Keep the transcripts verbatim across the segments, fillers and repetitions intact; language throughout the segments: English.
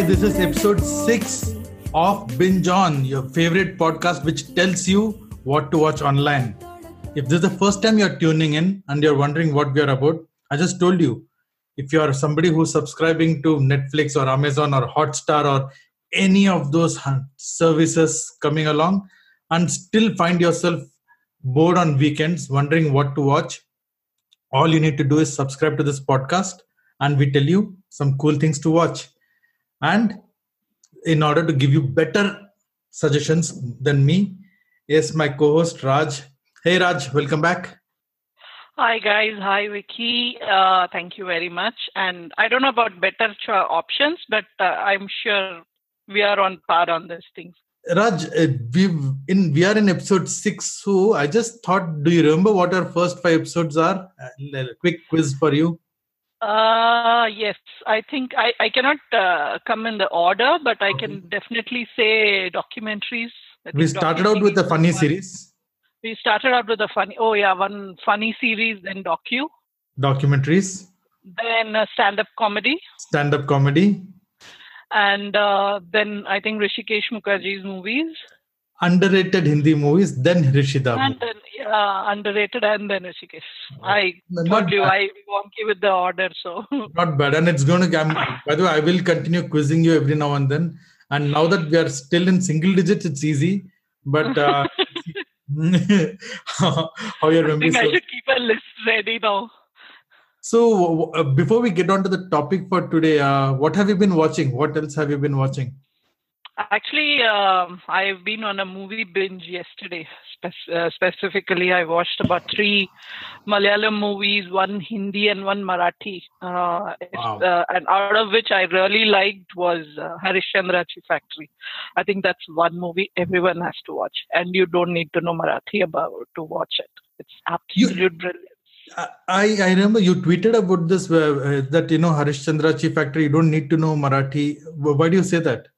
Hi, this is episode six of Binge On, your favorite podcast which tells you what to watch online. If this is the first time you're tuning in and you're wondering what we are about, I just told you, if you're somebody who's subscribing to Netflix or Amazon or Hotstar or any of those services coming along and still find yourself bored on weekends, wondering what to watch, all you need to do is subscribe to this podcast and we tell you some cool things to watch. And in order to give you better suggestions than me, is my co-host Raj. Hey Raj, welcome back. Hi guys, hi Vicky. Uh, thank you very much. And I don't know about better ch- options, but uh, I'm sure we are on par on these things. Raj, uh, we've in we are in episode six, so I just thought, do you remember what our first five episodes are? A quick quiz for you. Uh, yes, I think I, I cannot uh, come in the order, but I can definitely say documentaries. We started out with a funny series. We started out with a funny, oh yeah, one funny series, then docu. Documentaries. Then uh, stand-up comedy. Stand-up comedy. And uh, then I think Hrishikesh Mukherjee's movies. Underrated Hindi movies, then Rishida. And then uh, underrated and then Rishikesh. I no, told you, bad. I wonky with the order, so. Not bad. And it's going to, I'm, by the way, I will continue quizzing you every now and then. And now that we are still in single digits, it's easy. But uh, how you're remembering. I think so. I should keep a list ready now. So uh, before we get on to the topic for today, uh, what have you been watching? What else have you been watching? Actually, um, I've been on a movie binge yesterday. Spe- uh, specifically, I watched about three Malayalam movies, one Hindi and one Marathi. Uh, wow. uh, and out of which I really liked was uh, Harishchandrachi Factory. I think that's one movie everyone has to watch. And you don't need to know Marathi about to watch it. It's absolute brilliant. I, I remember you tweeted about this, uh, that, you know, Harishchandrachi Factory, you don't need to know Marathi. Why do you say that?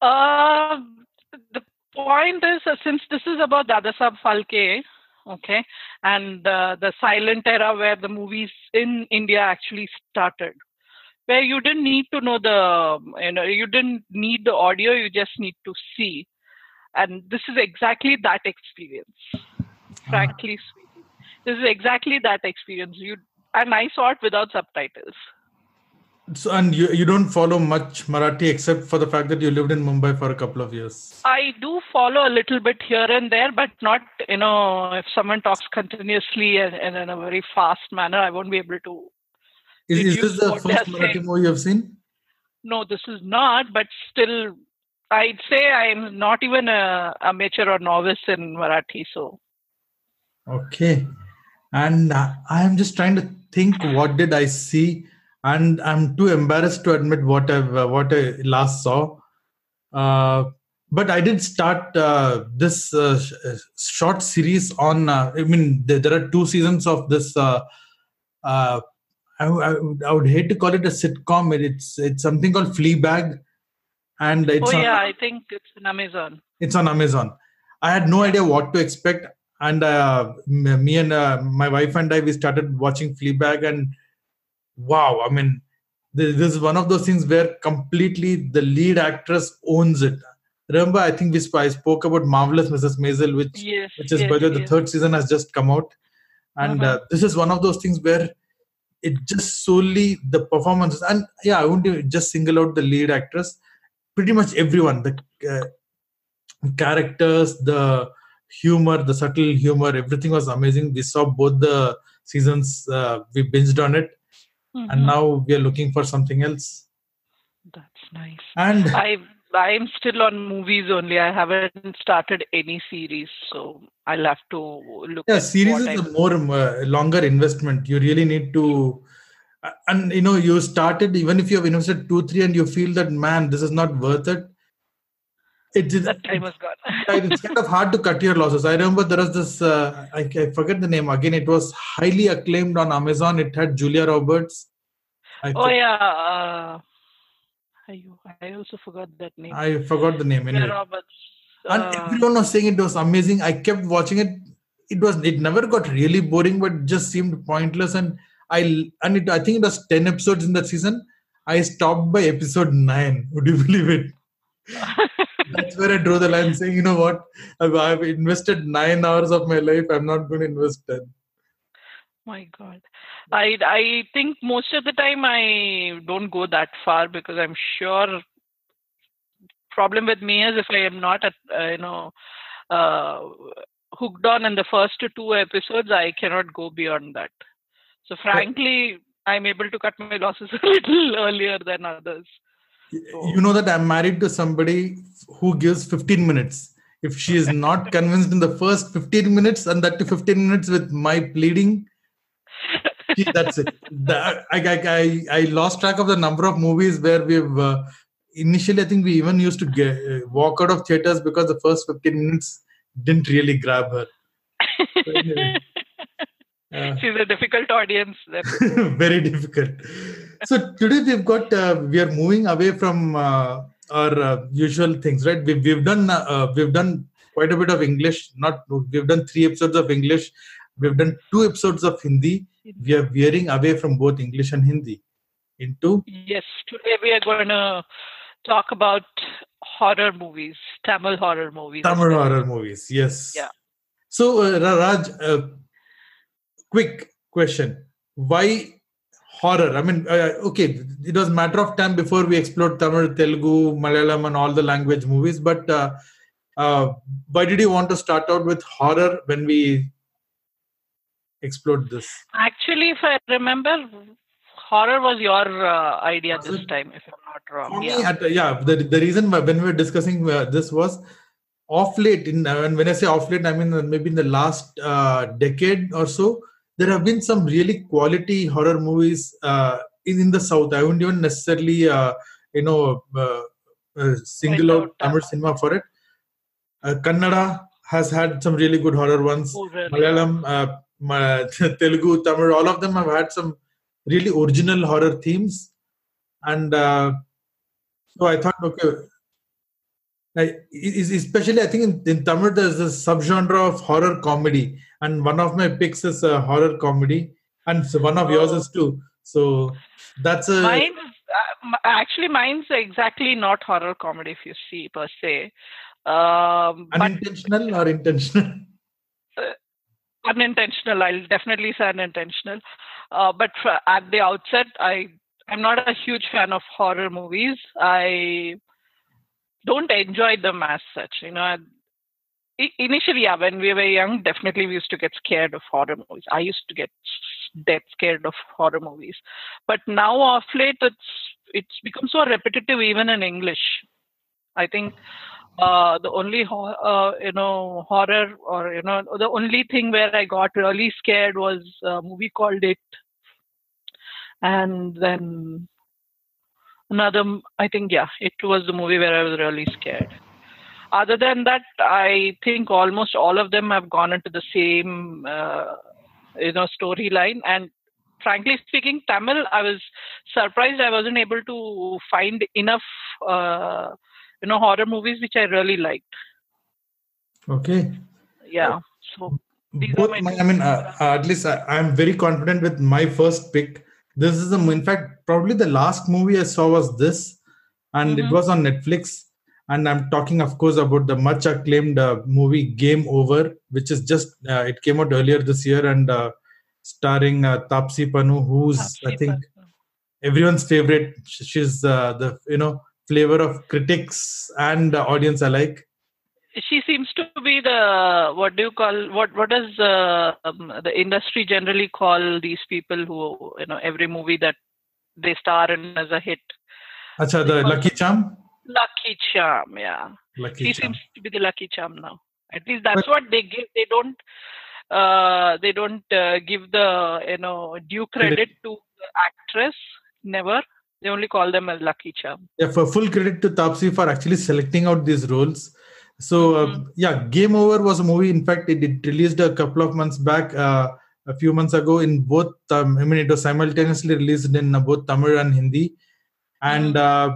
Uh, the point is, uh, since this is about Dadasaheb Phalke, okay, and uh, the silent era where the movies in India actually started, where you didn't need to know the, you know, you didn't need the audio, you just need to see. And this is exactly that experience, frankly speaking. This is exactly that experience. You and I saw it without subtitles. So, and you, you don't follow much Marathi except for the fact that you lived in Mumbai for a couple of years. I do follow a little bit here and there, but not, you know, if someone talks continuously and, and in a very fast manner, I won't be able to. Is, is this the first Marathi saying. movie you have seen? No, this is not, but still, I'd say I'm not even a amateur or novice in Marathi, so. Okay. And I'm just trying to think, what did I see? And I'm too embarrassed to admit what I've uh, what I last saw. Uh, but I did start uh, this uh, sh- short series on, uh, I mean, th- there are two seasons of this, uh, uh, I, w- I, w- I would hate to call it a sitcom. It's it's something called Fleabag. And it's oh yeah, on, I think it's on Amazon. It's on Amazon. I had no idea what to expect. And uh, me and uh, my wife and I, we started watching Fleabag, and wow, I mean, this is one of those things where completely the lead actress owns it. Remember, I think we I spoke about Marvelous Missus Maisel, which yes, which is yes, by the way, yes. The third season has just come out, and uh-huh. uh, this is one of those things where it just solely the performances, and yeah, I won't just single out the lead actress. Pretty much everyone, the uh, characters, the humor, the subtle humor, everything was amazing. We saw both the seasons. Uh, we binged on it. Mm-hmm. And now we are looking for something else. That's nice. And I, I'm still on movies only. I haven't started any series, so I'll have to look. Yeah, at series is a more uh, longer investment. You really need to, uh, and you know, you started even if you have invested two, three, and you feel that man, this is not worth it. It is. That time was gone. It's kind of hard to cut your losses. I remember there was this, uh, I, I forget the name again. It was highly acclaimed on Amazon. It had Julia Roberts. I oh, yeah. Uh, I, I also forgot that name. I forgot the name. Anyway. Julia Roberts. Uh, and everyone was saying it was amazing. I kept watching it. It was. It never got really boring, but just seemed pointless. And I and it, I think it was ten episodes in that season. I stopped by episode nine. Would you believe it? That's where I drew the line, saying, you know what? I've, I've invested nine hours of my life. I'm not going to invest ten. My God. I I think most of the time I don't go that far, because I'm sure problem with me is if I am not, at, uh, you know, uh, hooked on in the first two episodes, I cannot go beyond that. So frankly, I'm able to cut my losses a little earlier than others. So, you know that I'm married to somebody who gives fifteen minutes. If she is not convinced in the first fifteen minutes, and that to fifteen minutes with my pleading, see, that's it. That, I, I, I lost track of the number of movies where we've uh, initially, I think we even used to get, uh, walk out of theaters because the first fifteen minutes didn't really grab her. So, anyway, uh, she's a difficult audience. Very difficult. So today we've got, uh, we are moving away from uh, our uh, usual things, right? We've, we've done, uh, we've done quite a bit of English. Not, we've done three episodes of English. We've done two episodes of Hindi. We are veering away from both English and Hindi into... Yes, today we are going to talk about horror movies, Tamil horror movies. Tamil horror movies, yes. Yeah. So, uh, Raj, uh, quick question. Why horror? I mean, uh, okay, it was a matter of time before we explored Tamil, Telugu, Malayalam and all the language movies. But uh, uh, why did you want to start out with horror when we... explode this? Actually, if I remember, horror was your uh, idea was this time, if I'm not wrong. For yeah, me at, yeah the, the reason why when we were discussing uh, this was off late, in, and when I say off late, I mean maybe in the last uh, decade or so, there have been some really quality horror movies uh, in, in the South. I wouldn't even necessarily, uh, you know, uh, uh, single out Tamil cinema for it. Uh, Kannada has had some really good horror ones. Oh, really? Malayalam, uh, Telugu, Tamil, all of them have had some really original horror themes, and uh, so I thought, okay, I, especially I think in, in Tamil there's a subgenre of horror comedy, and one of my picks is a horror comedy, and so one of yours is too. So that's a mine. Uh, actually, mine's exactly not horror comedy if you see per se. Um, unintentional but, or intentional? Uh, Unintentional. I'll definitely say unintentional. Uh, but for, at the outset, I, I'm not a huge fan of horror movies. I don't enjoy them as such. You know, I, initially, yeah, when we were young, definitely we used to get scared of horror movies. I used to get dead scared of horror movies. But now, off late, it's it's become so repetitive, even in English. I think. Uh, the only uh, you know horror or you know the only thing where I got really scared was a movie called It, and then another. I think yeah, It was the movie where I was really scared. Other than that, I think almost all of them have gone into the same uh, you know storyline. And frankly speaking, Tamil, I was surprised I wasn't able to find enough. Uh, You know, horror movies which I really liked. Okay. Yeah. So, these Both are my my, I mean, uh, at least I, I'm very confident with my first pick. This is, a, in fact, probably the last movie I saw was this, and mm-hmm. it was on Netflix. And I'm talking, of course, about the much acclaimed uh, movie Game Over, which is just uh, it came out earlier this year, and uh, starring uh, Taapsee Pannu, who's Taapsee I think Pannu. everyone's favorite. She's uh, the you know. flavor of critics and uh, audience alike. She seems to be the what do you call what what does uh, um, the industry generally call these people who you know every movie that they star in as a hit? Acha, the lucky charm. Lucky charm, yeah. Lucky she charm. seems to be the lucky charm now. At least that's but, what they give. They don't. Uh, they don't uh, give the you know due credit to the actress. Never. They only call them a lucky charm. Yeah, for full credit to Taapsee for actually selecting out these roles. So, mm-hmm. uh, yeah, Game Over was a movie. In fact, it, it released a couple of months back, uh, a few months ago in both, um, I mean, it was simultaneously released in uh, both Tamil and Hindi. And uh,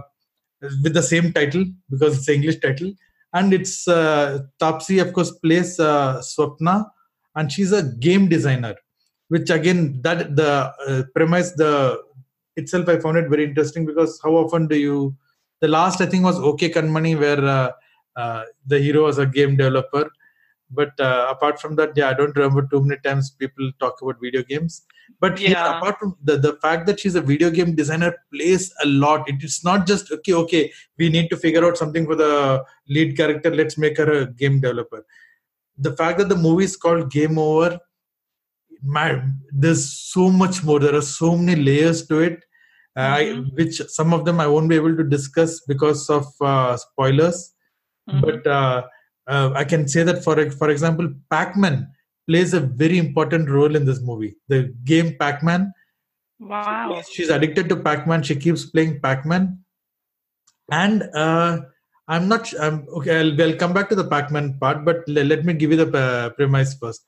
with the same title, because it's an English title. And it's uh, Taapsee, of course, plays uh, Swapna. And she's a game designer, which again, that the uh, premise, the itself, I found it very interesting because how often do you... The last, I think, was OK Kanmani, where uh, uh, the hero was a game developer. But uh, apart from that, yeah, I don't remember too many times people talk about video games. But yeah, yeah apart from the, the fact that she's a video game designer plays a lot. It, it's not just, okay, okay, we need to figure out something for the lead character. Let's make her a game developer. The fact that the movie is called Game Over, man, there's so much more. There are so many layers to it, uh, mm-hmm. I, which some of them I won't be able to discuss because of uh, spoilers. Mm-hmm. But... Uh, Uh, I can say that, for for example, Pac-Man plays a very important role in this movie. The game Pac-Man. Wow. She plays, she's addicted to Pac-Man. She keeps playing Pac-Man. And uh, I'm not... I'm, okay, I'll, I'll come back to the Pac-Man part, but l- let me give you the uh, premise first.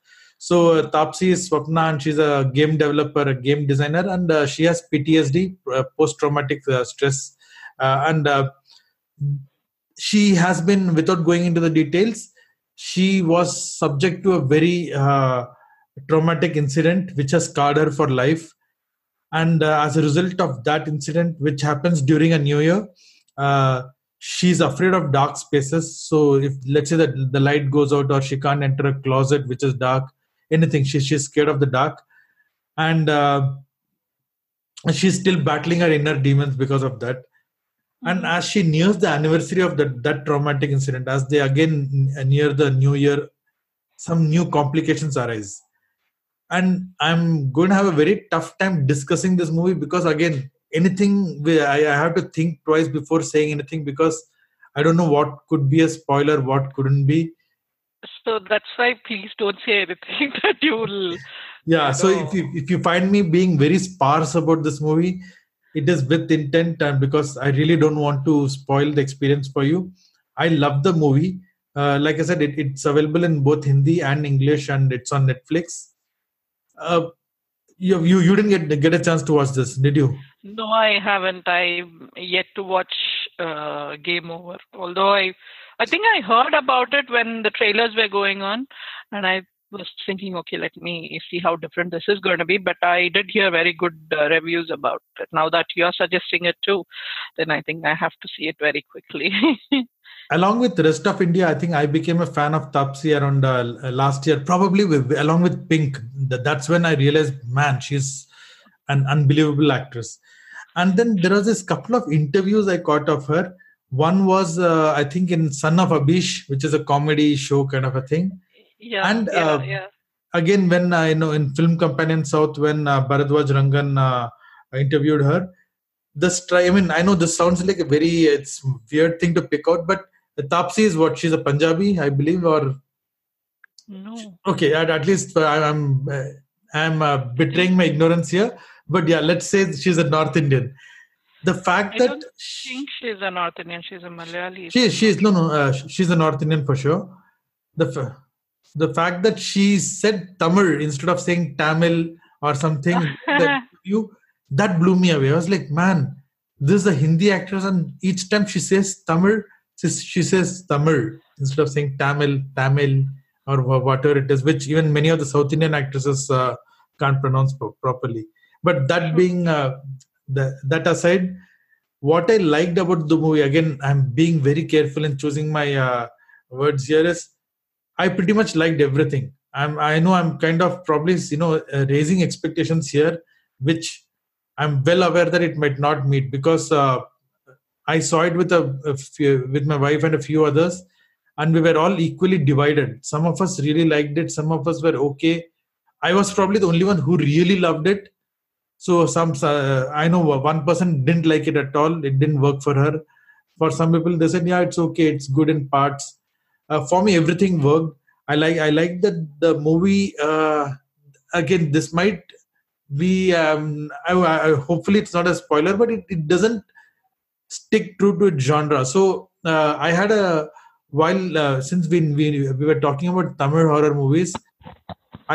So uh, Taapsee is Swapna and she's a game developer, a game designer, and uh, she has P T S D, uh, post-traumatic uh, stress. Uh, and... Uh, She has been, without going into the details, she was subject to a very uh, traumatic incident which has scarred her for life. And uh, as a result of that incident, which happens during a new year, uh, she's afraid of dark spaces. So if, let's say that the light goes out or she can't enter a closet which is dark, anything, she, she's scared of the dark. And uh, she's still battling her inner demons because of that. And as she nears the anniversary of that, that traumatic incident, as they again near the new year, some new complications arise. And I'm going to have a very tough time discussing this movie because, again, anything, I have to think twice before saying anything because I don't know what could be a spoiler, what couldn't be. So that's why please don't say anything that you'll... Yeah, so if you, if you find me being very sparse about this movie... It is with intent and because I really don't want to spoil the experience for you. I love the movie. Uh, like I said, it, it's available in both Hindi and English and it's on Netflix. Uh, you, you you didn't get get a chance to watch this, did you? No, I haven't. I'm yet to watch uh, Game Over. Although I, I think I heard about it when the trailers were going on and I was thinking, okay, let me see how different this is going to be. But I did hear very good uh, reviews about it. Now that you're suggesting it too, then I think I have to see it very quickly. Along with the rest of India, I think I became a fan of Taapsee around uh, last year, probably with, along with Pink. That's when I realized, man, she's an unbelievable actress. And then there was this couple of interviews I caught of her. One was, uh, I think, in Son of Abish, which is a comedy show kind of a thing. Yeah, and yeah, uh, yeah. Again, when I uh, you know in Film Companion South, when uh, Bharadwaj Rangan uh, interviewed her, this try. I mean, I know this sounds like a very it's weird thing to pick out, but Taapsee is what she's a Punjabi, I believe, or no? She, okay, at, at least I, I'm I'm uh, betraying my ignorance here, but yeah, let's say she's a North Indian. The fact I that I don't think she's a North Indian, she's a Malayali. She she is no no uh, she's a North Indian for sure. The f- The fact that she said Tamil instead of saying Tamil or something, that, you, that blew me away. I was like, man, this is a Hindi actress and each time she says Tamil, she says Tamil instead of saying Tamil, Tamil or whatever it is, which even many of the South Indian actresses uh, can't pronounce pro- properly. But that being, uh, the, that aside, what I liked about the movie, again, I'm being very careful in choosing my uh, words here is, I pretty much liked everything. I'm, I know I'm kind of probably, you know, uh, raising expectations here, which I'm well aware that it might not meet because uh, I saw it with a, a few, with my wife and a few others, and we were all equally divided. Some of us really liked it. Some of us were okay. I was probably the only one who really loved it. So some, uh, I know one person didn't like it at all. It didn't work for her. For some people, they said, yeah, it's okay. It's good in parts. Uh, for me, everything worked. I like I like that the movie, uh, again, this might be, um, I, I, hopefully it's not a spoiler, but it, it doesn't stick true to its genre. So uh, I had a, while, uh, since we, we we were talking about Tamil horror movies,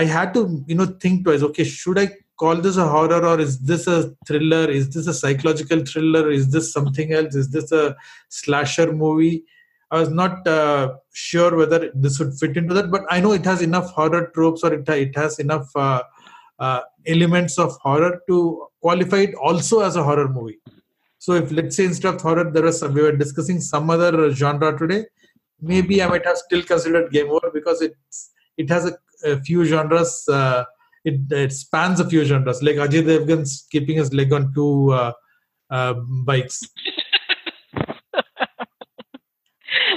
I had to, you know, think twice, okay, should I call this a horror or is this a thriller? Is this a psychological thriller? Is this something else? Is this a slasher movie? I was not uh, sure whether this would fit into that, but I know it has enough horror tropes or it, it has enough uh, uh, elements of horror to qualify it also as a horror movie. So if, let's say, instead of horror, there was some, we were discussing some other genre today, maybe I might have still considered Game Over because it's, it has a, a few genres, uh, it, it spans a few genres, like Ajay Devgan's keeping his leg on two uh, uh, bikes.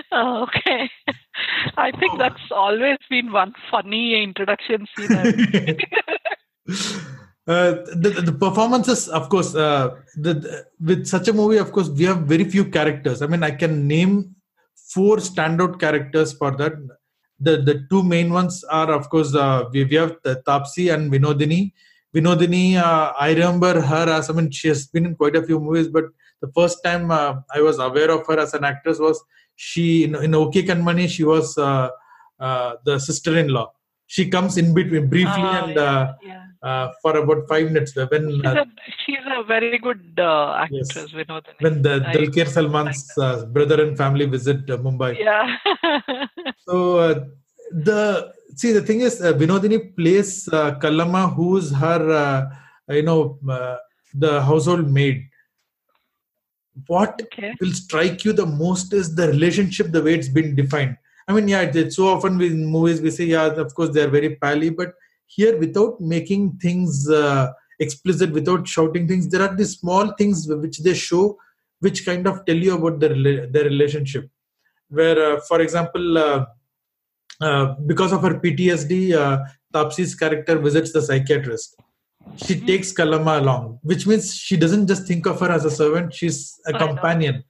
Oh, okay. I think that's always been one funny introduction scene. uh, the, the performances, of course, uh, the, the, with such a movie, of course, we have very few characters. I mean, I can name four standout characters for that. The the two main ones are, of course, uh, we, we have Taapsee and Vinodini. Vinodini, uh, I remember her as, I mean, she has been in quite a few movies, but the first time uh, I was aware of her as an actress was she in, in OK Kanmani. She was uh, uh, the sister-in-law. She comes in between briefly uh, and yeah, uh, yeah. Uh, for about five minutes. When she's, uh, a, she's a very good uh, actress, yes. Vinodini. When the Dulquer Salman's like uh, brother and family visit uh, Mumbai. Yeah. so uh, the see the thing is, uh, Vinodini plays uh, Kallama, who's her uh, you know uh, the household maid. What okay. will strike you the most is the relationship, the way it's been defined. I mean, yeah, it's so often in movies we say, yeah, of course, they're very pally, but here without making things uh, explicit, without shouting things, there are these small things which they show, which kind of tell you about their, their relationship. Where, uh, for example, uh, uh, because of her P T S D, uh, Taapsee's character visits the psychiatrist. She mm-hmm. takes Kallama along, which means she doesn't just think of her as a servant, she's a oh, companion.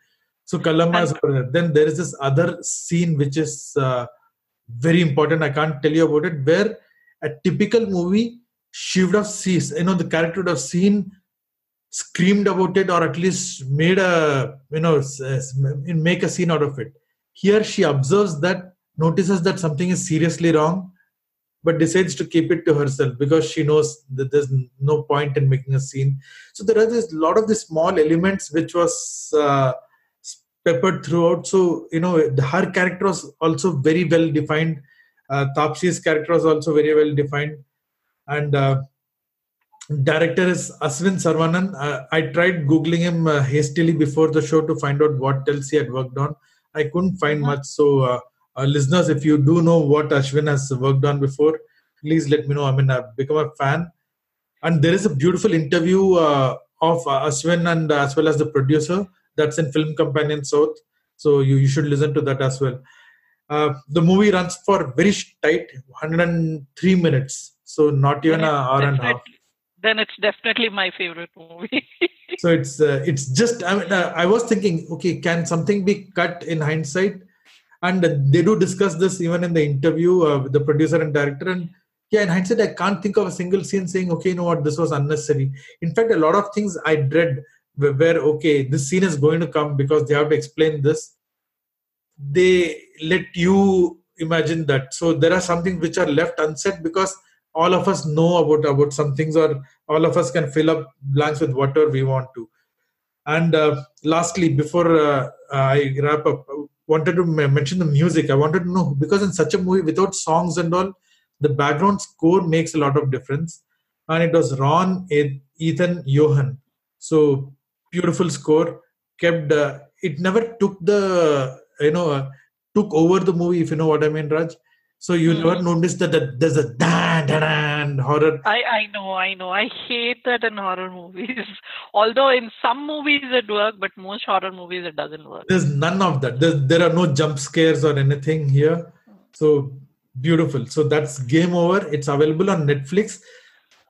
So Kallama is her. Then there is this other scene which is uh, very important, I can't tell you about it, where a typical movie, she would have seen, you know, the character would have seen, screamed about it, or at least made a, you know, make a scene out of it. Here she observes that, notices that something is seriously wrong, but decides to keep it to herself because she knows that there's no point in making a scene. So there are a lot of these small elements which was uh, peppered throughout. So, you know, her character was also very well defined. Uh, Taapsee's character was also very well defined. And uh, director is Aswin Sarvanan. Uh, I tried Googling him uh, hastily before the show to find out what else he had worked on. I couldn't find much. So... Uh, Uh, listeners, if you do know what Ashwin has worked on before, please let me know. I mean, I've become a fan. And there is a beautiful interview uh, of uh, Ashwin and uh, as well as the producer that's in Film Companion South. So you, you should listen to that as well. Uh, the movie runs for very tight one hundred three minutes. So not even an hour and a half. Then it's definitely my favorite movie. so it's uh, it's just, I mean, uh, I was thinking, okay, can something be cut in hindsight? And they do discuss this even in the interview uh, with the producer and director. And yeah, in hindsight, I can't think of a single scene saying, okay, you know what, this was unnecessary. In fact, a lot of things I dread were, were okay, this scene is going to come because they have to explain this. They let you imagine that. So there are some things which are left unsaid because all of us know about, about some things, or all of us can fill up blanks with whatever we want to. And uh, lastly, before uh, I wrap up, wanted to mention the music. I wanted to know, because in such a movie without songs and all, the background score makes a lot of difference. And it was Ron, Ethan, Johan. So beautiful score. Kept uh, it never took the you know uh, took over the movie, if you know what I mean, Raj. So you mm. never notice that, that there's a da da da horror. I I know I know I hate that in horror movies. Although in some movies it works, but most horror movies it doesn't work. There's none of that. There's, there are no jump scares or anything here. So beautiful. So that's Game Over. It's available on Netflix.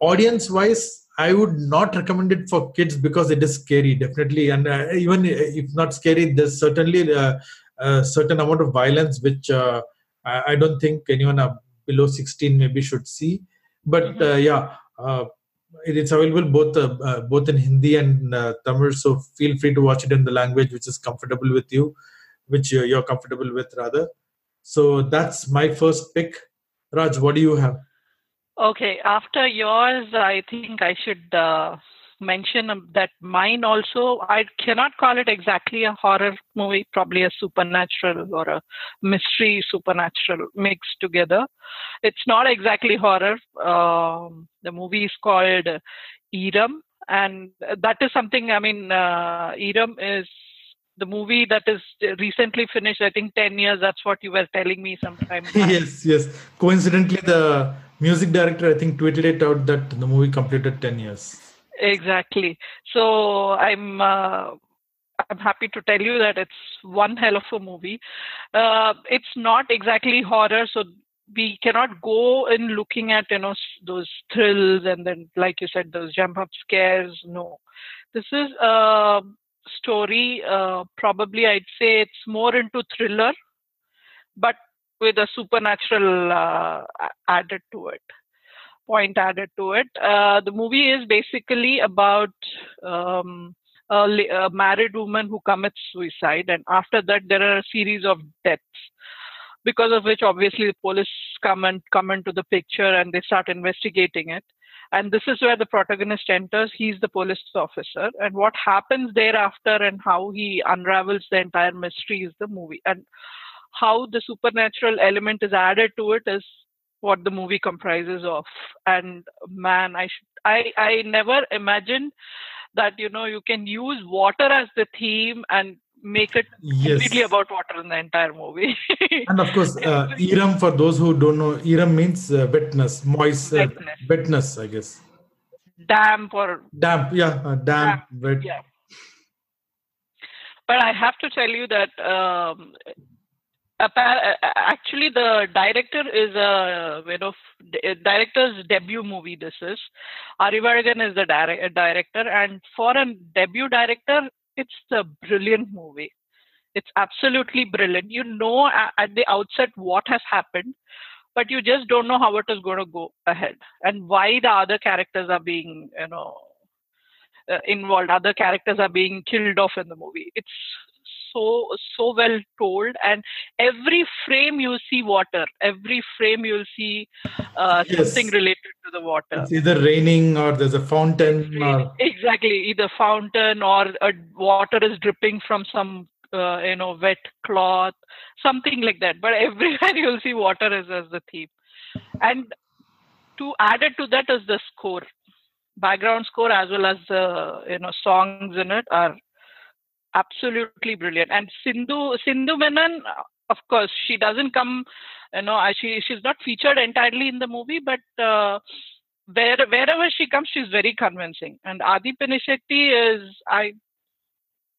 Audience wise, I would not recommend it for kids because it is scary, definitely. And uh, even if not scary, there's certainly uh, a certain amount of violence which. Uh, I don't think anyone below sixteen maybe should see, but mm-hmm. uh, yeah, uh, it's available both uh, uh, both in Hindi and uh, Tamil. So feel free to watch it in the language which is comfortable with you, which you're comfortable with rather. So that's my first pick. Raj, what do you have? Okay, after yours, I think I should uh, mention that mine also, I cannot call it exactly a horror movie, probably a supernatural or a mystery supernatural mixed together. It's not exactly horror. Um, the movie is called Eeram, and that is something, I mean, uh, Eeram is the movie that is recently finished, I think ten years, that's what you were telling me sometime back. Yes, yes. Coincidentally, the music director, I think, tweeted it out that the movie completed ten years. Exactly. So I'm uh, I'm happy to tell you that it's one hell of a movie. Uh, it's not exactly horror, so we cannot go in looking at, you know, those thrills and then, like you said, those jump up scares. No. This is a story, uh, probably I'd say it's more into thriller, but with a supernatural uh, added to it, point added to it. Uh, the movie is basically about um, a, a married woman who commits suicide, and after that there are a series of deaths, because of which obviously the police come and come into the picture and they start investigating it. And this is where the protagonist enters. He's the police officer. And what happens thereafter and how he unravels the entire mystery is the movie. And how the supernatural element is added to it is what the movie comprises of. And man, I should, I, I never imagined that, you know, you can use water as the theme and make it yes. completely about water in the entire movie. And of course, uh, Eeram, for those who don't know, Eeram means uh, wetness, moist, uh, wetness. wetness, I guess. Damp or... Damp, yeah, uh, damp, damp, wet. Yeah. But I have to tell you that um, actually the director is a, you know, director's debut movie this is. Arivaragan is the dire- director, and for a debut director, it's a brilliant movie. It's absolutely brilliant. You know at the outset what has happened, but you just don't know how it is going to go ahead and why the other characters are being, you know, uh, involved. Other characters are being killed off in the movie. It's so, so well told. And every frame you see water. Every frame you'll see uh, yes. something related to the water. It's either raining or there's a fountain. Or... Exactly. Either fountain or uh, water is dripping from some, uh, you know, wet cloth. Something like that. But everywhere you'll see water as, as the theme. And to add it to that is the score. Background score as well as the, you know, songs in it are absolutely brilliant. And Sindhu Sindhu Menon, of course, she doesn't come, you know, she she's not featured entirely in the movie, but uh, where wherever she comes, she's very convincing. And Adi Pinishakti is, I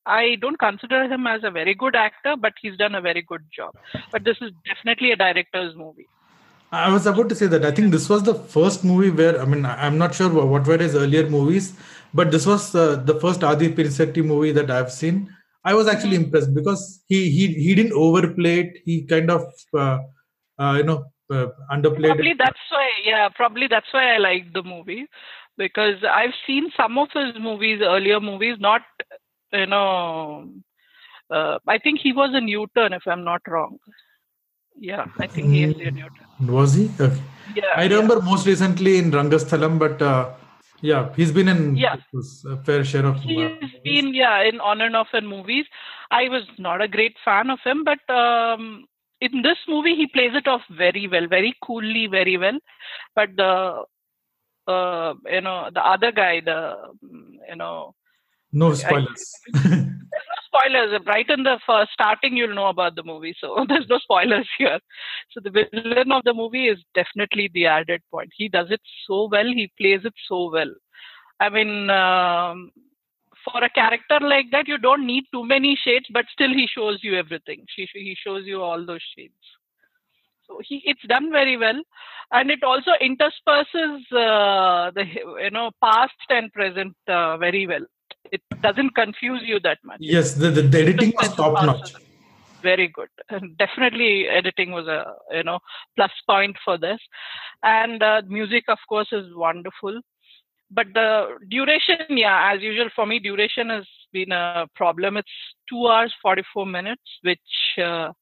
I don't consider him as a very good actor, but he's done a very good job. But this is definitely a director's movie. I was about to say that. I think this was the first movie where, I mean, I'm not sure what were his earlier movies, but this was uh, the first Adi Pinishakti movie that I've seen. I was actually impressed because he he he didn't overplay it. He kind of, uh, uh, you know, uh, underplayed probably it. That's why, yeah, probably that's why I liked the movie, because I've seen some of his movies, earlier movies, not, you know, uh, I think he was in U-turn, if I'm not wrong. Yeah, I think he is in U-turn. Was he? Okay. Yeah, I remember yeah. most recently in Rangasthalam, but... Uh, Yeah, he's been in yeah. a fair share of He's movies. been, yeah, in on and off in movies. I was not a great fan of him, but um, in this movie, he plays it off very well, very coolly, very well. But the, uh, you know, the other guy, the, you know... No spoilers. I, there's no spoilers. Right in the first starting, you'll know about the movie, so there's no spoilers here. So the villain of the movie is definitely the added point. He does it so well. He plays it so well. I mean, um, for a character like that, you don't need too many shades, but still he shows you everything. He, he shows you all those shades. So he, it's done very well, and it also intersperses uh, the you know past and present uh, very well. It doesn't confuse you that much. Yes, the, the, the editing was top notch. Very good. And definitely editing was a, you know, plus point for this. And uh, music, of course, is wonderful. But the duration, yeah, as usual for me, duration has been a problem. It's two hours, forty-four minutes, which uh,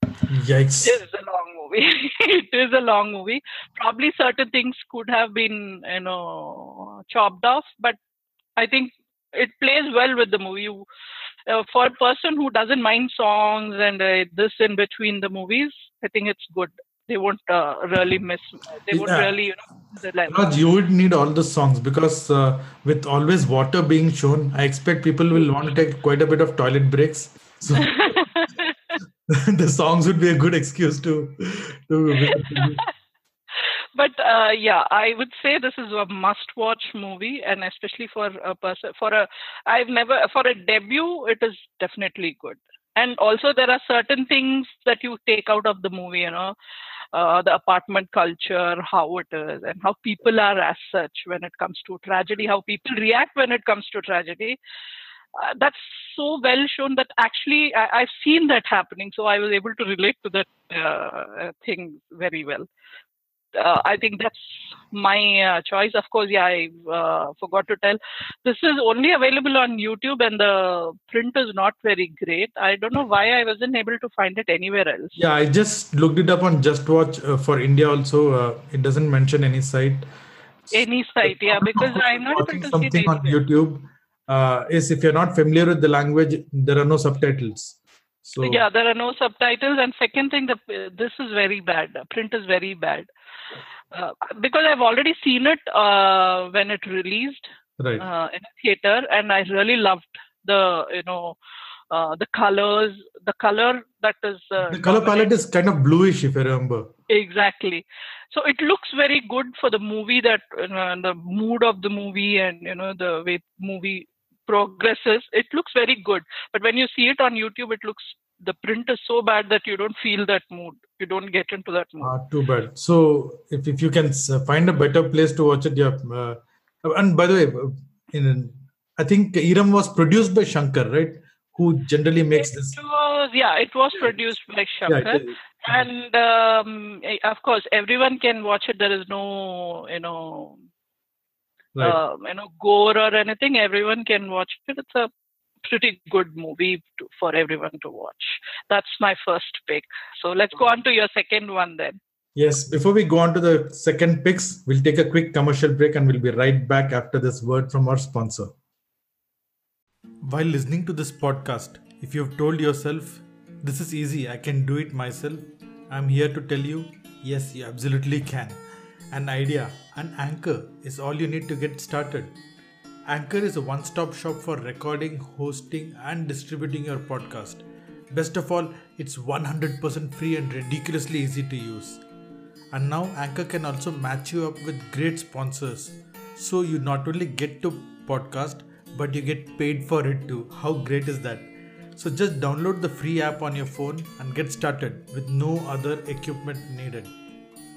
Yikes. is a long movie. It is a long movie. Probably certain things could have been, you know, chopped off, but I think it plays well with the movie. Uh, for a person who doesn't mind songs and uh, this in between the movies, I think it's good. They won't uh, really miss. They won't yeah. really, you know. The Raj, you would need all the songs because uh, with always water being shown, I expect people will want to take quite a bit of toilet breaks. So the songs would be a good excuse to. to But uh, yeah, I would say this is a must-watch movie, and especially for a person, for a, I've never, for a debut, it is definitely good. And also, there are certain things that you take out of the movie, you know, uh, the apartment culture, how it is, and how people are as such when it comes to tragedy, how people react when it comes to tragedy. Uh, that's so well shown that actually I, I've seen that happening, so I was able to relate to that uh, thing very well. Uh, I think that's my uh, choice. Of course, yeah, I uh, forgot to tell. This is only available on YouTube and the print is not very great. I don't know why I wasn't able to find it anywhere else. Yeah, I just looked it up on JustWatch uh, for India also. Uh, it doesn't mention any site. Any site, yeah, because I'm not able to see something on YouTube uh, is if you're not familiar with the language, there are no subtitles. So, yeah, there are no subtitles. And second thing, the, this is very bad. The print is very bad. Uh, because I've already seen it uh, when it released right. uh, in a theater, and I really loved the, you know, uh, the colors, the color that is... Uh, the color palette is kind of bluish, if I remember. Exactly. So it looks very good for the movie, that you know, the mood of the movie and, you know, the way movie progresses. It looks very good. But when you see it on YouTube, it looks... The print is so bad that you don't feel that mood. You don't get into that mood. Ah, too bad. So if, if you can find a better place to watch it, yeah. Uh, and by the way, in I think Eeram was produced by Shankar, right? Who generally makes it this? Was, yeah, it was produced by Shankar, yeah, it, it, and um, of course everyone can watch it. There is no, you know, right. uh, you know, gore or anything. Everyone can watch it. It's a pretty good movie to, for everyone to watch. That's my first pick. So let's go on to your second one then. Yes, before we go on to the second picks, we'll take a quick commercial break and we'll be right back after this word from our sponsor. While listening to this podcast, if you've told yourself, this is easy, I can do it myself, I'm here to tell you, yes, you absolutely can. An idea, an anchor is all you need to get started. Anchor is a one-stop shop for recording, hosting and distributing your podcast. Best of all, it's one hundred percent free and ridiculously easy to use. And now Anchor can also match you up with great sponsors. So you not only get to podcast, but you get paid for it too. How great is that? So just download the free app on your phone and get started with no other equipment needed.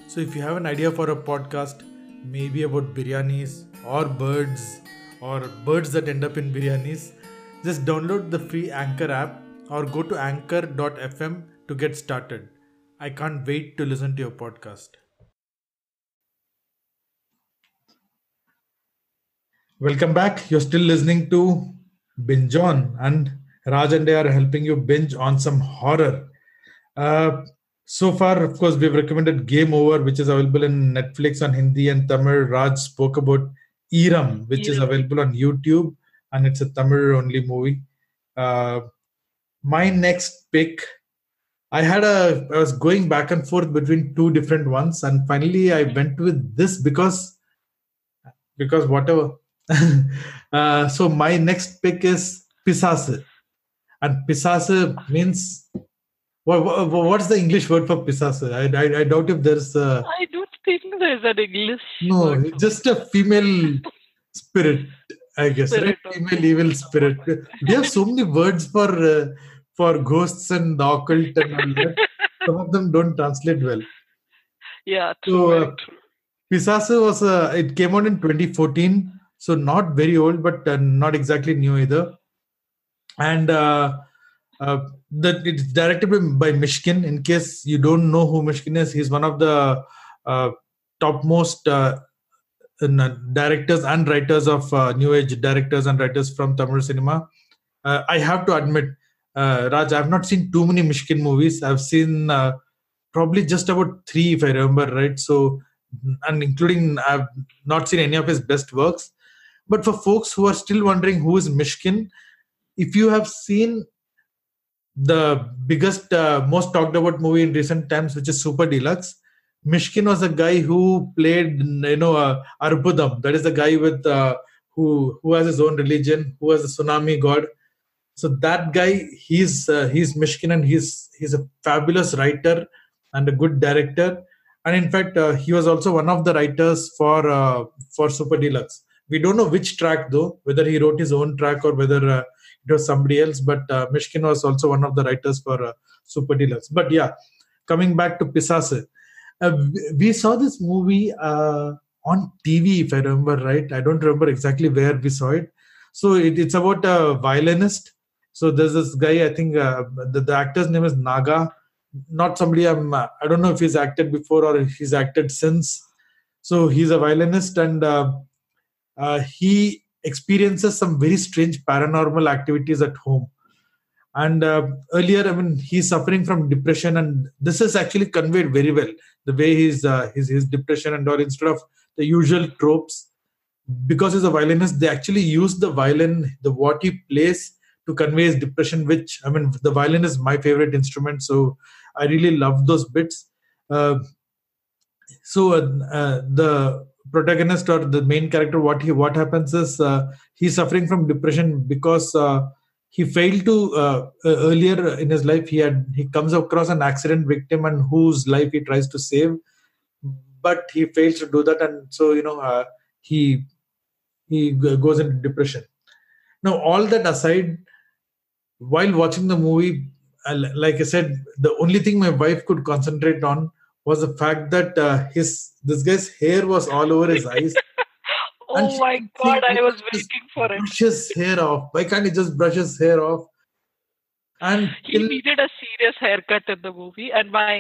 So if you have an idea for a podcast, maybe about biryanis or birds, or birds that end up in biryanis, just download the free Anchor app or go to anchor dot f m to get started. I can't wait to listen to your podcast. Welcome back. You're still listening to Binge On, and Raj and I are helping you binge on some horror. Uh, so far, of course, we've recommended Game Over, which is available in Netflix on Hindi and Tamil. Raj spoke about Eeram, which Eeram. is available on YouTube, and it's a Tamil only movie. Uh, my next pick, I had a, I was going back and forth between two different ones, and finally I went with this because, because whatever. uh, so my next pick is Pisaasu, and Pisaasu means what, what? What's the English word for Pisaasu? I I, I doubt if there's a. I do There's an English. No, it's just a female spirit, I guess. Spirit, right? Female evil spirit. We have so many words for uh, for ghosts and the occult and all that. Some of them don't translate well. Yeah, true. So, uh, Pisaasu was a. It came out in twenty fourteen, so not very old, but uh, not exactly new either. And uh, uh, that it's directed by, by Mishkin. In case you don't know who Mishkin is, he's one of the Uh, topmost uh, directors and writers of uh, new age directors and writers from Tamil cinema. Uh, I have to admit, uh, Raj, I have not seen too many Mishkin movies. I've seen uh, probably just about three, if I remember right. So, and including I've not seen any of his best works. But for folks who are still wondering who is Mishkin, if you have seen the biggest, uh, most talked about movie in recent times, which is Super Deluxe, Mishkin was a guy who played, you know, uh, Arbudam. That is the guy with uh, who who has his own religion, who has a tsunami god. So that guy, he's uh, he's Mishkin, and he's he's a fabulous writer and a good director. And in fact, uh, he was also one of the writers for uh, for Super Deluxe. We don't know which track though, whether he wrote his own track or whether uh, it was somebody else. But uh, Mishkin was also one of the writers for uh, Super Deluxe. But yeah, coming back to Pisaasu. Uh, we saw this movie uh, on T V, if I remember right. I don't remember exactly where we saw it. So it, it's about a violinist. So there's this guy, I think uh, the, the actor's name is Naga. Not somebody I'm, I don't know if he's acted before or if he's acted since. So he's a violinist, and uh, uh, he experiences some very strange paranormal activities at home. And uh, earlier, I mean, he's suffering from depression, and this is actually conveyed very well. The way his uh, his his depression and all, instead of the usual tropes, because he's a violinist, they actually use the violin, the what he plays, to convey his depression. Which, I mean, the violin is my favorite instrument, so I really love those bits. Uh, so uh, uh, the protagonist or the main character, what he what happens is uh, he's suffering from depression because. Uh, He failed to, uh, uh, earlier in his life, he had he comes across an accident victim and whose life he tries to save, but he fails to do that. And so, you know, uh, he he goes into depression. Now, all that aside, while watching the movie, like I said, the only thing my wife could concentrate on was the fact that uh, his this guy's hair was all over his eyes. And oh my God, I was waiting for it. Brush his hair off. Why can't he just brush his hair off? And he till... needed a serious haircut in the movie. And my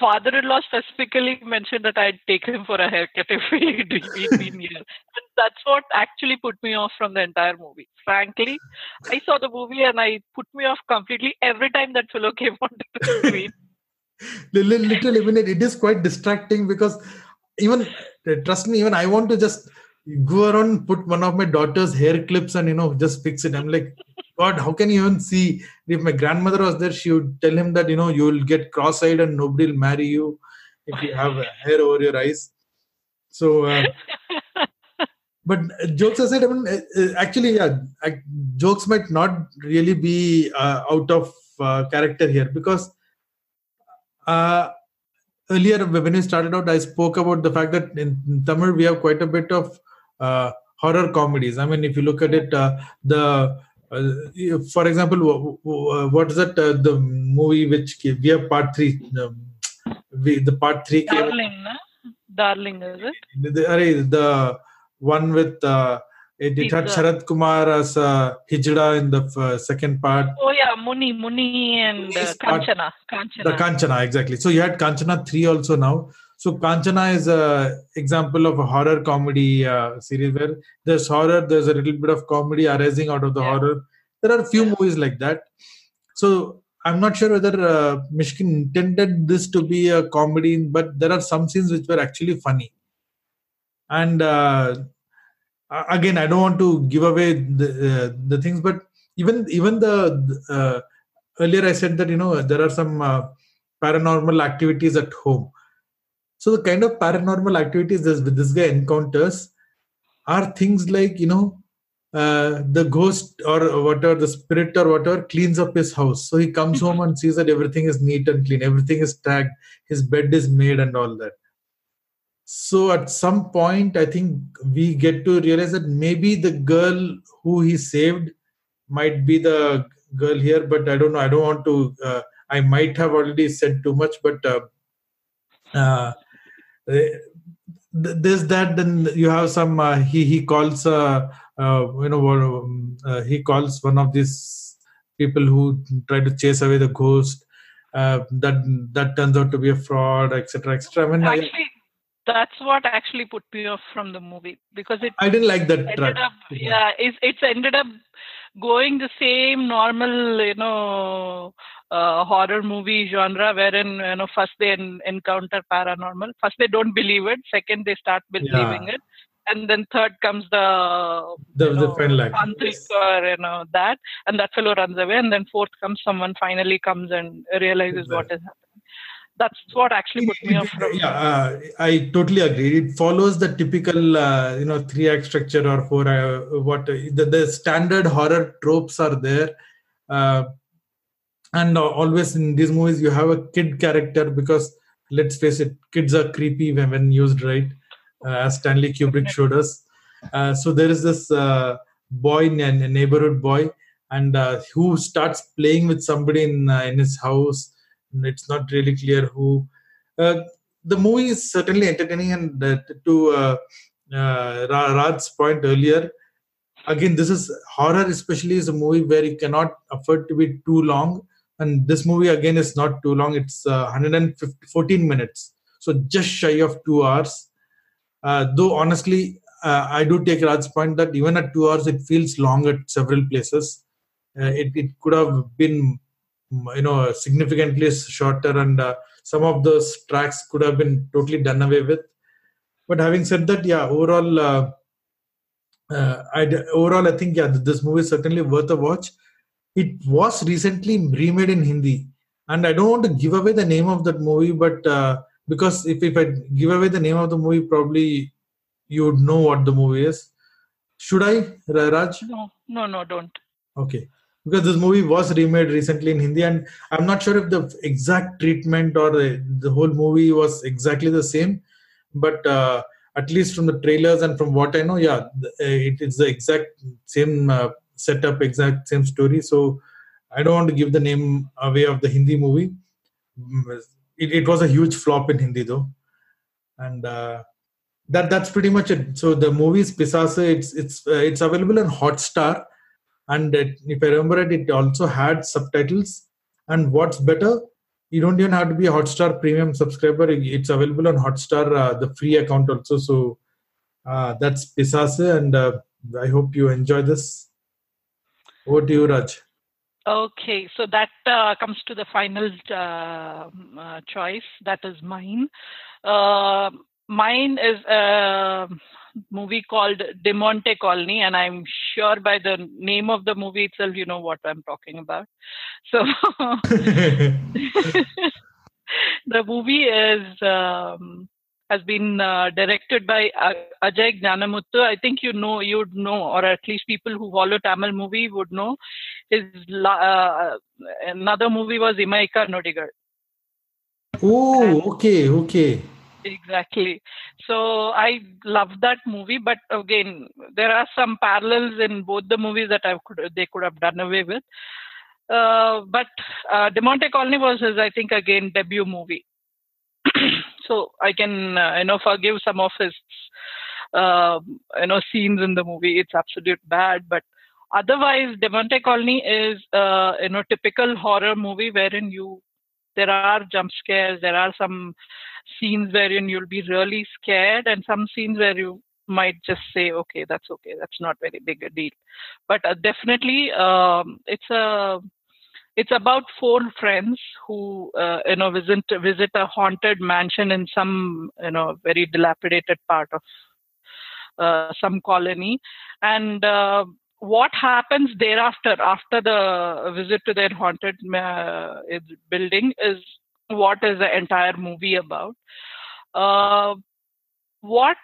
father-in-law specifically mentioned that I'd take him for a haircut if he didn't need it. That's what actually put me off from the entire movie. Frankly, I saw the movie and I put me off completely every time that fellow came onto the screen. Literally, I mean, it is quite distracting because even, trust me, even I want to just... You go around and put one of my daughter's hair clips and, you know, just fix it. I'm like, God, how can you even see? If my grandmother was there, she would tell him that, you know, you will get cross-eyed and nobody will marry you if you have hair over your eyes. So, uh, but jokes aside, I mean, actually, yeah, jokes might not really be uh, out of uh, character here because uh, earlier when we started out, I spoke about the fact that in Tamil we have quite a bit of Uh, horror comedies. I mean, if you look at it, uh, the uh, for example, w- w- what is that? Uh, the movie which came, we have part three. Um, we, the part three. Darling, came, na? Darling, is it? The, the, the one with uh, it, it had Sharad Kumar as uh, Hijra in the uh, second part. Oh yeah, Muni, Muni, and uh, Kanchana. Kanchana. The Kanchana, exactly. So you had Kanchana three also now. So Kanchana is an example of a horror comedy uh, series where there's horror, there's a little bit of comedy arising out of the yeah. horror. There are a few yeah. movies like that. So I'm not sure whether uh, Mishkin intended this to be a comedy, but there are some scenes which were actually funny. And uh, again, I don't want to give away the, uh, the things, but even, even the uh, earlier I said that, you know, there are some uh, paranormal activities at home. So the kind of paranormal activities this, this guy encounters are things like, you know, uh, the ghost or whatever, the spirit or whatever cleans up his house. So he comes home and sees that everything is neat and clean. Everything is tagged. His bed is made and all that. So at some point, I think we get to realize that maybe the girl who he saved might be the girl here. But I don't know. I don't want to. Uh, I might have already said too much, but... Uh, uh, There's that. Then you have some. Uh, he he calls. Uh, uh, you know, uh, he calls one of these people who try to chase away the ghost. Uh, that that turns out to be a fraud, et cetera, et cetera. I mean, actually, I, that's what actually put me off from the movie because it. I didn't like that track. Up, yeah, it's it's ended up going the same normal, you know. Uh, horror movie genre wherein, you know, first they en- encounter paranormal. First they don't believe it. Second they start believing yeah. it. And then third comes the the, you know, the friend like yes. or, you know, that, and that fellow runs away, and then fourth comes someone finally comes and realizes exactly. what is happening. That's what actually put me off. Yeah, uh, I totally agree. It follows the typical, uh, you know, three-act structure or four. Uh, what uh, the, the standard horror tropes are there, uh, and uh, always in these movies you have a kid character because let's face it, kids are creepy when, when used right. Uh, as Stanley Kubrick showed us. Uh, so there is this uh, boy, a neighborhood boy, and uh, who starts playing with somebody in uh, in his house. And it's not really clear who. Uh, the movie is certainly entertaining, and uh, to uh, uh, Raj's point earlier, again, this is horror, especially is a movie where you cannot afford to be too long. And this movie again is not too long. It's uh, one hundred fourteen minutes, so just shy of two hours. Uh, though honestly, uh, I do take Raj's point that even at two hours, it feels long at several places. Uh, it it could have been, you know, significantly shorter, and uh, some of those tracks could have been totally done away with. But having said that, yeah, overall, uh, uh, I overall I think yeah, this movie is certainly worth a watch. It was recently remade in Hindi, and I don't want to give away the name of that movie, but. Uh, Because if, if I give away the name of the movie, probably you would know what the movie is. Should I, Raj? No, no, no, don't. Okay. Because this movie was remade recently in Hindi, and I'm not sure if the exact treatment or the, the whole movie was exactly the same. But uh, at least from the trailers and from what I know, yeah, it is the exact same uh, setup, exact same story. So I don't want to give the name away of the Hindi movie. It, it was a huge flop in Hindi though, and uh, that that's pretty much it. So the movie is Pisaasu. It's it's uh, it's available on Hotstar, and it, if I remember it, it also had subtitles. And what's better, you don't even have to be a Hotstar Premium subscriber. It, it's available on Hotstar, uh, the free account also. So uh, that's Pisaasu, and uh, I hope you enjoy this. Over to you, Raj. Okay, so that uh, comes to the final uh, uh, choice. That is mine. Uh, mine is a movie called Demonte Colony, and I'm sure by the name of the movie itself, you know what I'm talking about. So the movie is um, has been uh, directed by Ajay Gnanamuttu. I think you know, you'd know, or at least people who follow Tamil movie would know. His uh, another movie was Imaika Nodigal. Oh, and okay, okay. Exactly. So I love that movie, but again, there are some parallels in both the movies that I could they could have done away with. Uh, but uh, Demonte Colony was his, I think, again debut movie. So I can uh, you know forgive some of his uh, you know scenes in the movie. It's absolute bad, but. Otherwise, Demonte Colony is uh, you know typical horror movie wherein you there are jump scares, there are some scenes wherein you'll be really scared, and some scenes where you might just say, okay, that's okay, that's not very big a deal. But uh, definitely, um, it's a it's about four friends who uh, you know visit visit a haunted mansion in some you know very dilapidated part of uh, some colony, and. Uh, What happens thereafter, after the visit to their haunted uh, building, is what is the entire movie about. Uh, what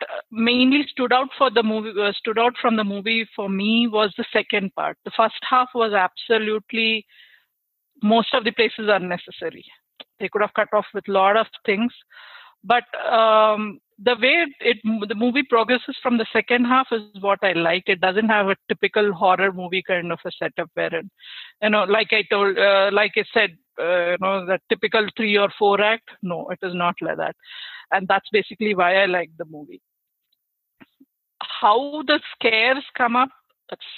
mainly stood out for the movie, uh, stood out from the movie for me was the second part. The first half was absolutely most of the places unnecessary. They could have cut off with a lot of things, but. Um, The way it, it the movie progresses from the second half is what I like. It doesn't have a typical horror movie kind of a setup wherein, you know, like I told, uh, like I said, uh, you know, the typical three or four act. No, it is not like that, and that's basically why I like the movie. How the scares come up, that's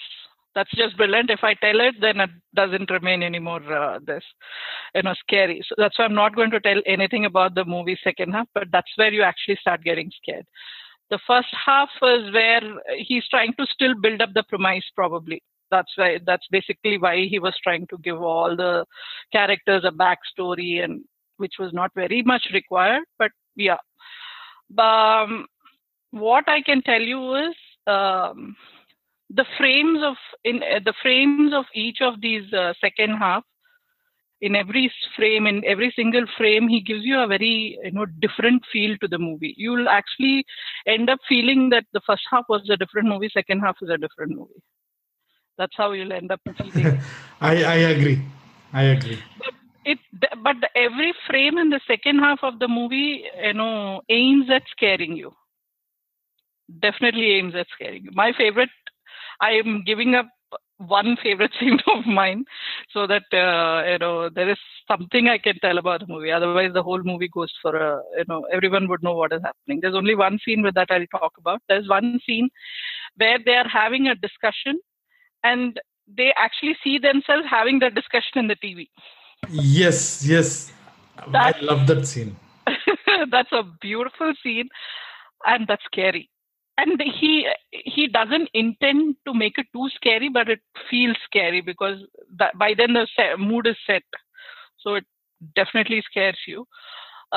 that's just brilliant. If I tell it, then it doesn't remain anymore uh, this, you know, scary. So that's why I'm not going to tell anything about the movie second half, but that's where you actually start getting scared. The first half is where he's trying to still build up the premise, probably. That's why, that's basically why he was trying to give all the characters a backstory, and which was not very much required, but yeah. Um, what I can tell you is um, the frames of in uh, the frames of each of these uh, second half. In every frame, in every single frame, he gives you a very, you know, different feel to the movie. You'll actually end up feeling that the first half was a different movie, second half is a different movie. That's how you'll end up feeling. I, I agree. I agree. But, it, but every frame in the second half of the movie, you know, aims at scaring you. Definitely aims at scaring you. My favorite, I am giving up one favorite scene of mine, so that uh, you know there is something I can tell about the movie. Otherwise, the whole movie goes for a, you know everyone would know what is happening. There's only one scene with that I'll talk about. There's one scene where they are having a discussion, and they actually see themselves having that discussion in the T V. Yes, yes, that's, I love that scene. That's a beautiful scene, and that's scary. And he he doesn't intend to make it too scary, but it feels scary because that, by then the set, mood is set. So it definitely scares you.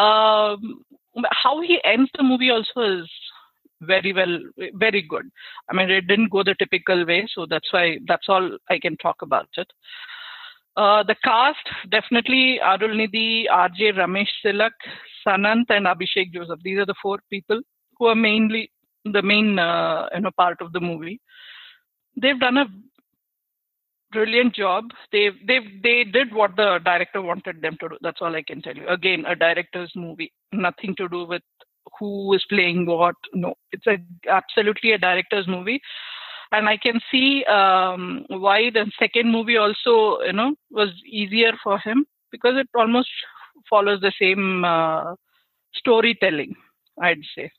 Um, how he ends the movie also is very well, very good. I mean, it didn't go the typical way, so that's why that's all I can talk about it. Uh, the cast, definitely Arulnidhi, R J, Ramesh Tilak, Sanant and Abhishek Joseph. These are the four people who are mainly the main uh, you know part of the movie. They've done a brilliant job. They they they did what the director wanted them to do. That's all I can tell you. Again, a director's movie, nothing to do with who is playing what. No, it's a absolutely a director's movie, and I can see um, why the second movie also you know was easier for him, because it almost follows the same uh, storytelling, I'd say.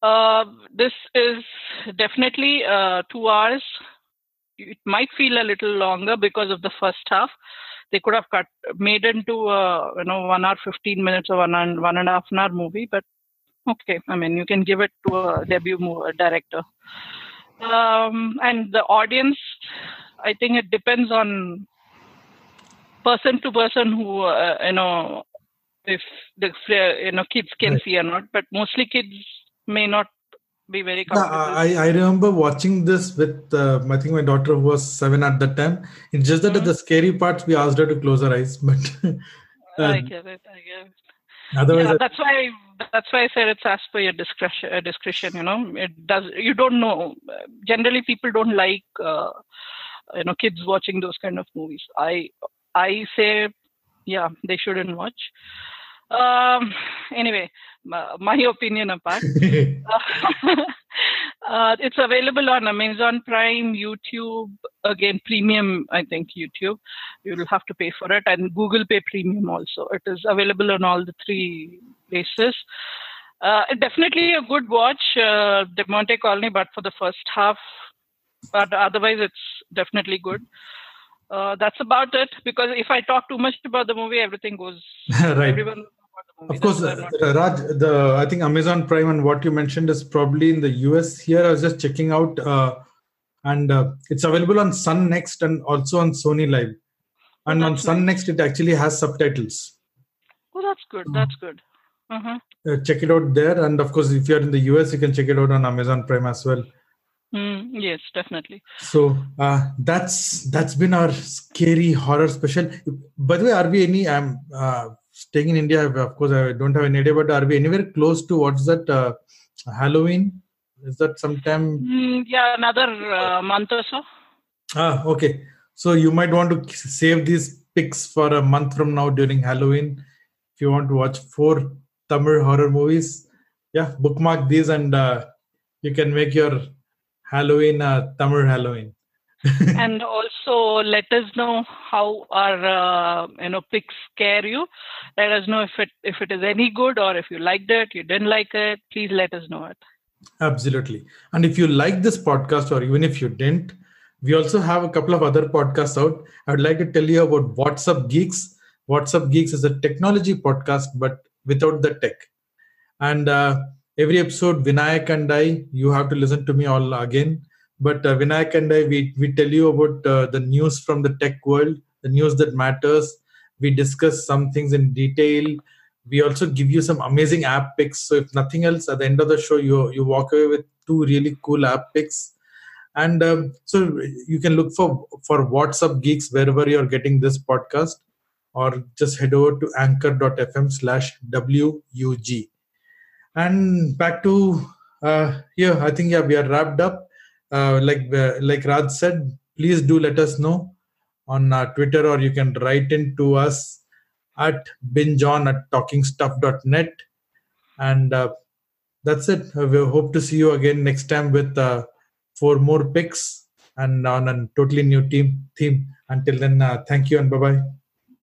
Uh, this is definitely uh, two hours. It might feel a little longer because of the first half. They could have cut, made it into a, you know one hour fifteen minutes or one and one and a half an hour movie. But okay, I mean you can give it to a debut movie, a director. Um, and the audience, I think it depends on person to person who uh, you know if the you know kids can right. see or not. But mostly kids may not be very comfortable. No, I, I remember watching this with, uh, I think my daughter was seven at that time. It's just that mm-hmm. at the scary parts, we asked her to close her eyes. But uh, I get it, I get it. Otherwise, yeah, I, that's why that's why I said it's as per your discretion. Uh, discretion, you know, it does. You don't know. Generally, people don't like, uh, you know, kids watching those kind of movies. I I say, yeah, they shouldn't watch. Um, anyway, my, my opinion apart, uh, uh, it's available on Amazon Prime, YouTube, again, premium, I think YouTube, you'll have to pay for it, and Google Pay Premium also. It is available on all the three places. Uh, definitely a good watch, uh, Demonte Colony, but for the first half, but otherwise it's definitely good. Uh, that's about it, because if I talk too much about the movie, everything goes. Right. Everyone knows about the movie. Of course, uh, Raj, the I think Amazon Prime and what you mentioned is probably in the U S here. I was just checking out, uh, and uh, it's available on Sun Next and also on Sony Live. And that's on Sun nice. Next, it actually has subtitles. Oh, that's good. That's good. Uh-huh. Uh, check it out there, and of course, if you are in the U S, you can check it out on Amazon Prime as well. Mm, yes, definitely. So uh, that's that's been our scary horror special. By the way, are we any? I'm uh, staying in India. Of course, I don't have any idea. But are we anywhere close to what's that? Uh, Halloween? Is that sometime? Mm, yeah, another uh, month or so. Ah, okay. So you might want to save these pics for a month from now during Halloween. If you want to watch four Tamil horror movies, yeah, bookmark these and uh, you can make your Halloween, uh, Tamil Halloween. And also let us know how our, uh, you know, picks scare you. Let us know if it if it is any good or if you liked it, you didn't like it. Please let us know it. Absolutely. And if you like this podcast or even if you didn't, we also have a couple of other podcasts out. I would like to tell you about WhatsApp Geeks. WhatsApp Geeks is a technology podcast, but without the tech. And uh, every episode, Vinayak and I, you have to listen to me all again. But uh, Vinayak and I, we, we tell you about uh, the news from the tech world, the news that matters. We discuss some things in detail. We also give you some amazing app picks. So if nothing else, at the end of the show, you you walk away with two really cool app picks. And um, so you can look for, for WhatsApp Geeks wherever you're getting this podcast, or just head over to anchor dot f m slash W U G. And back to uh, here, I think yeah, we are wrapped up. Uh, like like Raj said, please do let us know on uh, Twitter, or you can write in to us at binge on at talking stuff dot net. And uh, that's it. We hope to see you again next time with uh, four more picks and on a totally new team theme. Until then, uh, thank you and bye-bye.